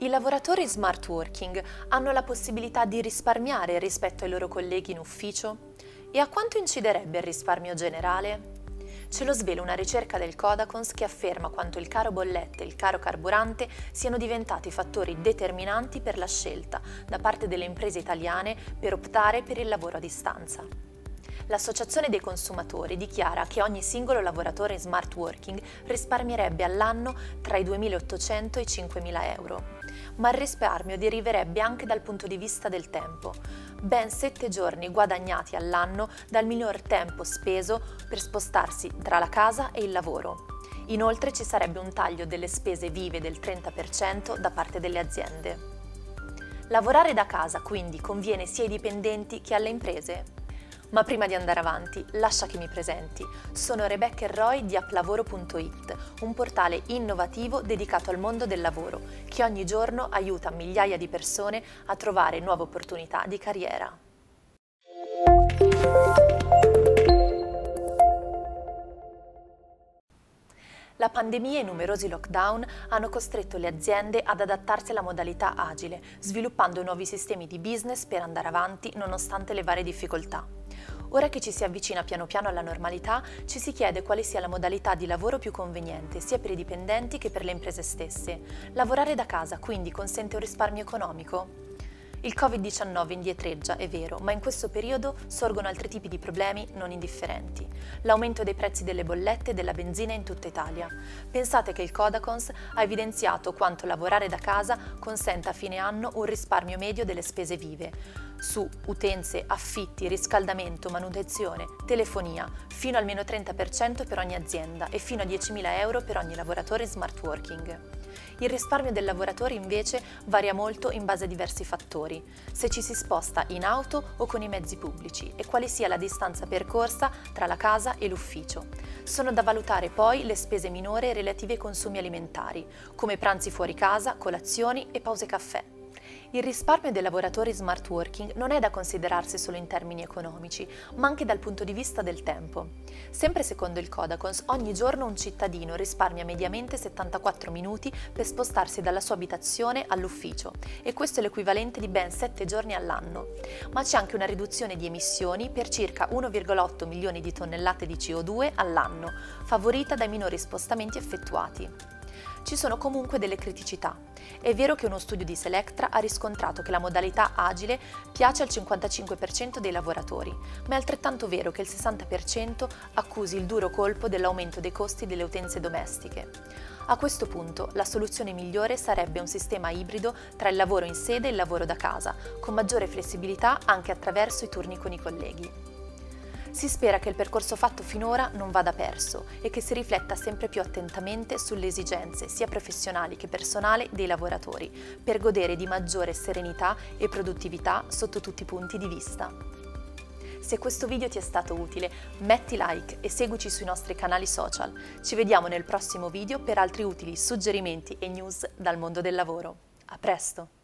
I lavoratori smart working hanno la possibilità di risparmiare rispetto ai loro colleghi in ufficio? E a quanto inciderebbe il risparmio generale? Ce lo svela una ricerca del Codacons che afferma quanto il caro bollette e il caro carburante siano diventati fattori determinanti per la scelta da parte delle imprese italiane per optare per il lavoro a distanza. L'Associazione dei consumatori dichiara che ogni singolo lavoratore in smart working risparmierebbe all'anno tra i 2.800 e i 5.000 euro. Ma il risparmio deriverebbe anche dal punto di vista del tempo. Ben 7 giorni guadagnati all'anno dal miglior tempo speso per spostarsi tra la casa e il lavoro. Inoltre ci sarebbe un taglio delle spese vive del 30% da parte delle aziende. Lavorare da casa quindi conviene sia ai dipendenti che alle imprese. Ma prima di andare avanti, lascia che mi presenti. Sono Rebecca Roy di Applavoro.it, un portale innovativo dedicato al mondo del lavoro, che ogni giorno aiuta migliaia di persone a trovare nuove opportunità di carriera. La pandemia e i numerosi lockdown hanno costretto le aziende ad adattarsi alla modalità agile, sviluppando nuovi sistemi di business per andare avanti nonostante le varie difficoltà. Ora che ci si avvicina piano piano alla normalità, ci si chiede quale sia la modalità di lavoro più conveniente sia per i dipendenti che per le imprese stesse. Lavorare da casa quindi consente un risparmio economico? Il Covid-19 indietreggia, è vero, ma in questo periodo sorgono altri tipi di problemi non indifferenti. L'aumento dei prezzi delle bollette e della benzina in tutta Italia. Pensate che il Codacons ha evidenziato quanto lavorare da casa consenta a fine anno un risparmio medio delle spese vive, su utenze, affitti, riscaldamento, manutenzione, telefonia, fino al meno 30% per ogni azienda e fino a 10.000 euro per ogni lavoratore in smart working. Il risparmio del lavoratore invece varia molto in base a diversi fattori, se ci si sposta in auto o con i mezzi pubblici e quale sia la distanza percorsa tra la casa e l'ufficio. Sono da valutare poi le spese minore relative ai consumi alimentari, come pranzi fuori casa, colazioni e pause caffè. Il risparmio dei lavoratori smart working non è da considerarsi solo in termini economici, ma anche dal punto di vista del tempo. Sempre secondo il Codacons, ogni giorno un cittadino risparmia mediamente 74 minuti per spostarsi dalla sua abitazione all'ufficio, e questo è l'equivalente di ben 7 giorni all'anno. Ma c'è anche una riduzione di emissioni per circa 1,8 milioni di tonnellate di CO2 all'anno, favorita dai minori spostamenti effettuati. Ci sono comunque delle criticità. È vero che uno studio di Selectra ha riscontrato che la modalità agile piace al 55% dei lavoratori, ma è altrettanto vero che il 60% accusi il duro colpo dell'aumento dei costi delle utenze domestiche. A questo punto, la soluzione migliore sarebbe un sistema ibrido tra il lavoro in sede e il lavoro da casa, con maggiore flessibilità anche attraverso i turni con i colleghi. Si spera che il percorso fatto finora non vada perso e che si rifletta sempre più attentamente sulle esigenze sia professionali che personali dei lavoratori, per godere di maggiore serenità e produttività sotto tutti i punti di vista. Se questo video ti è stato utile, metti like e seguici sui nostri canali social. Ci vediamo nel prossimo video per altri utili suggerimenti e news dal mondo del lavoro. A presto!